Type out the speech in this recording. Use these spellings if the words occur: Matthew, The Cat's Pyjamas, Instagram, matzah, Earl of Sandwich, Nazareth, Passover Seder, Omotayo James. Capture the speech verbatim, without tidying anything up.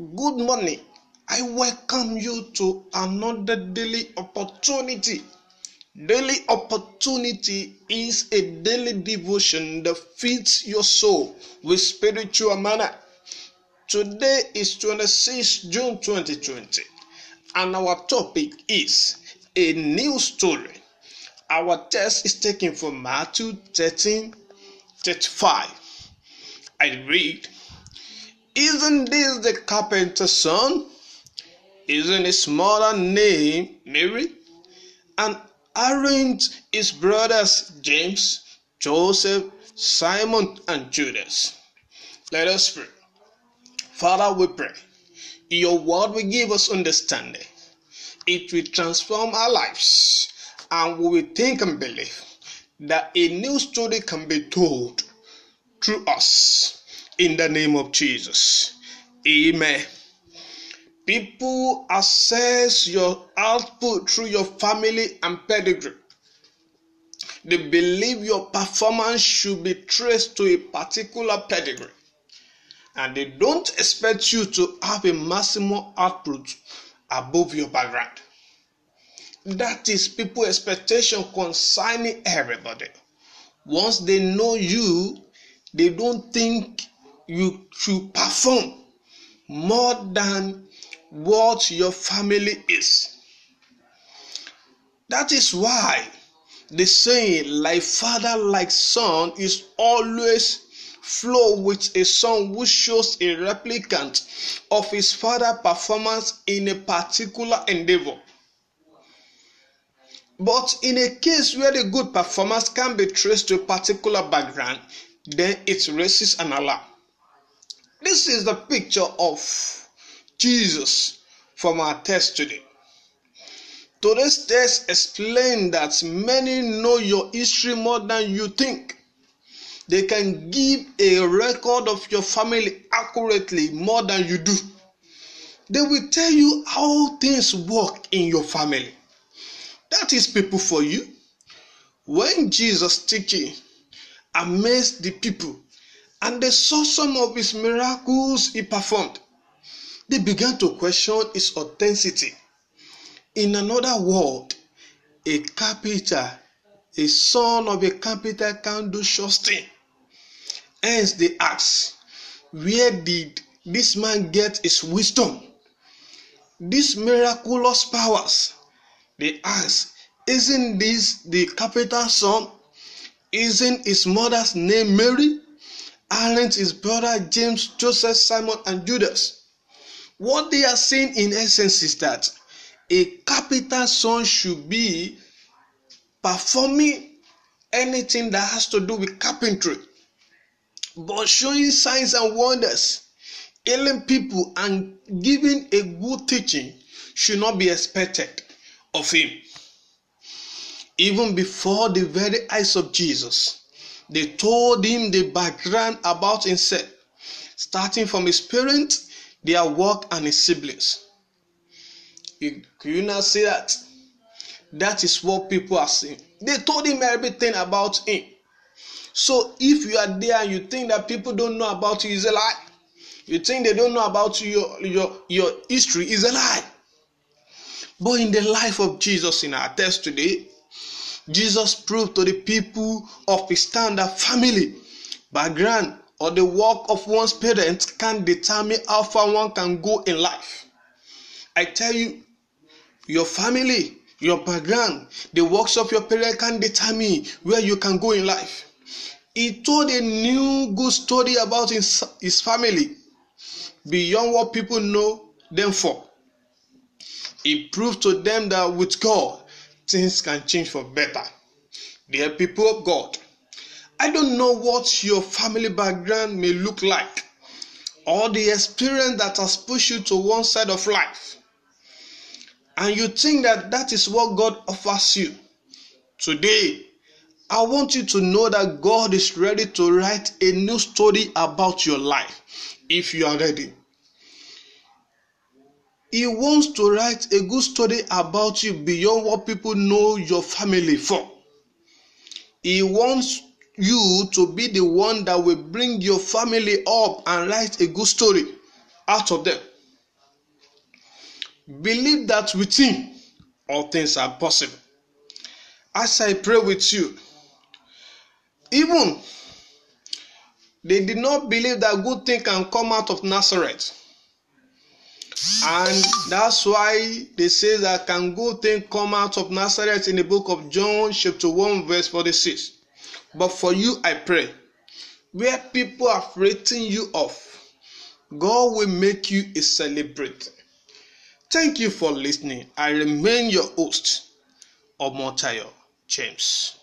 Good morning. I welcome you to another daily opportunity. Daily opportunity is a daily devotion that feeds your soul with spiritual manna. Today is the twenty-sixth of June twenty twenty, and our topic is a new story. Our text is taken from Matthew thirteen thirty-five. I read, "Isn't this the carpenter's son? Isn't his mother named Mary? And aren't his brothers James, Joseph, Simon, and Judas?" Let us pray. Father, we pray your word will give us understanding. It will transform our lives, and we will think and believe that a new story can be told through us. In the name of Jesus, amen. People assess your output through your family and pedigree. They believe your performance should be traced to a particular pedigree, and they don't expect you to have a maximum output above your background. That is people's expectation concerning everybody. Once they know you, they don't think you should perform more than what your family is. That is why the saying, like father, like son, is always flow with a son who shows a replicant of his father's performance in a particular endeavor. But in a case where the good performance can be traced to a particular background, then it raises an alarm. This is the picture of Jesus from our text today. Today's text explains that many know your history more than you think. They can give a record of your family accurately more than you do. They will tell you how things work in your family. That is people for you. When Jesus teaching amazed the people, and they saw some of his miracles he performed, they began to question his authenticity. In another word, a carpenter, a son of a carpenter, can do such things. Hence they asked, where did this man get his wisdom, these miraculous powers? They asked, isn't this the carpenter's son? Isn't his mother's name Mary? Aren't his brother James, Joseph, Simon, and Judas? What they are saying in essence is that a carpenter's son should be performing anything that has to do with carpentry, but showing signs and wonders, healing people, and giving a good teaching should not be expected of him. Even before the very eyes of Jesus, they told him the background about himself, starting from his parents, their work, and his siblings. You, you now see that? That is what people are saying. They told him everything about him. So if you are there and you think that people don't know about you, is a lie. You think they don't know about your, your, your history, is a lie. But in the life of Jesus in our text today, Jesus proved to the people of his time that family, background, or the work of one's parents can determine how far one can go in life. I tell you, your family, your background, the works of your parents can determine where you can go in life. He told a new good story about his, his family, beyond what people know them for. He proved to them that with God, things can change for better. Dear people of God, I don't know what your family background may look like, or the experience that has pushed you to one side of life, and you think that that is what God offers you. Today, I want you to know that God is ready to write a new story about your life if you are ready. He wants to write a good story about you beyond what people know your family for. He wants you to be the one that will bring your family up and write a good story out of them. Believe that with him all things are possible. As I pray with you, even they did not believe that good thing can come out of Nazareth. And that's why they say that can good thing come out of Nazareth in the book of John chapter one verse forty-six. But for you I pray, where people have written you off, God will make you a celebrity. Thank you for listening. I remain your host, Omotayo James.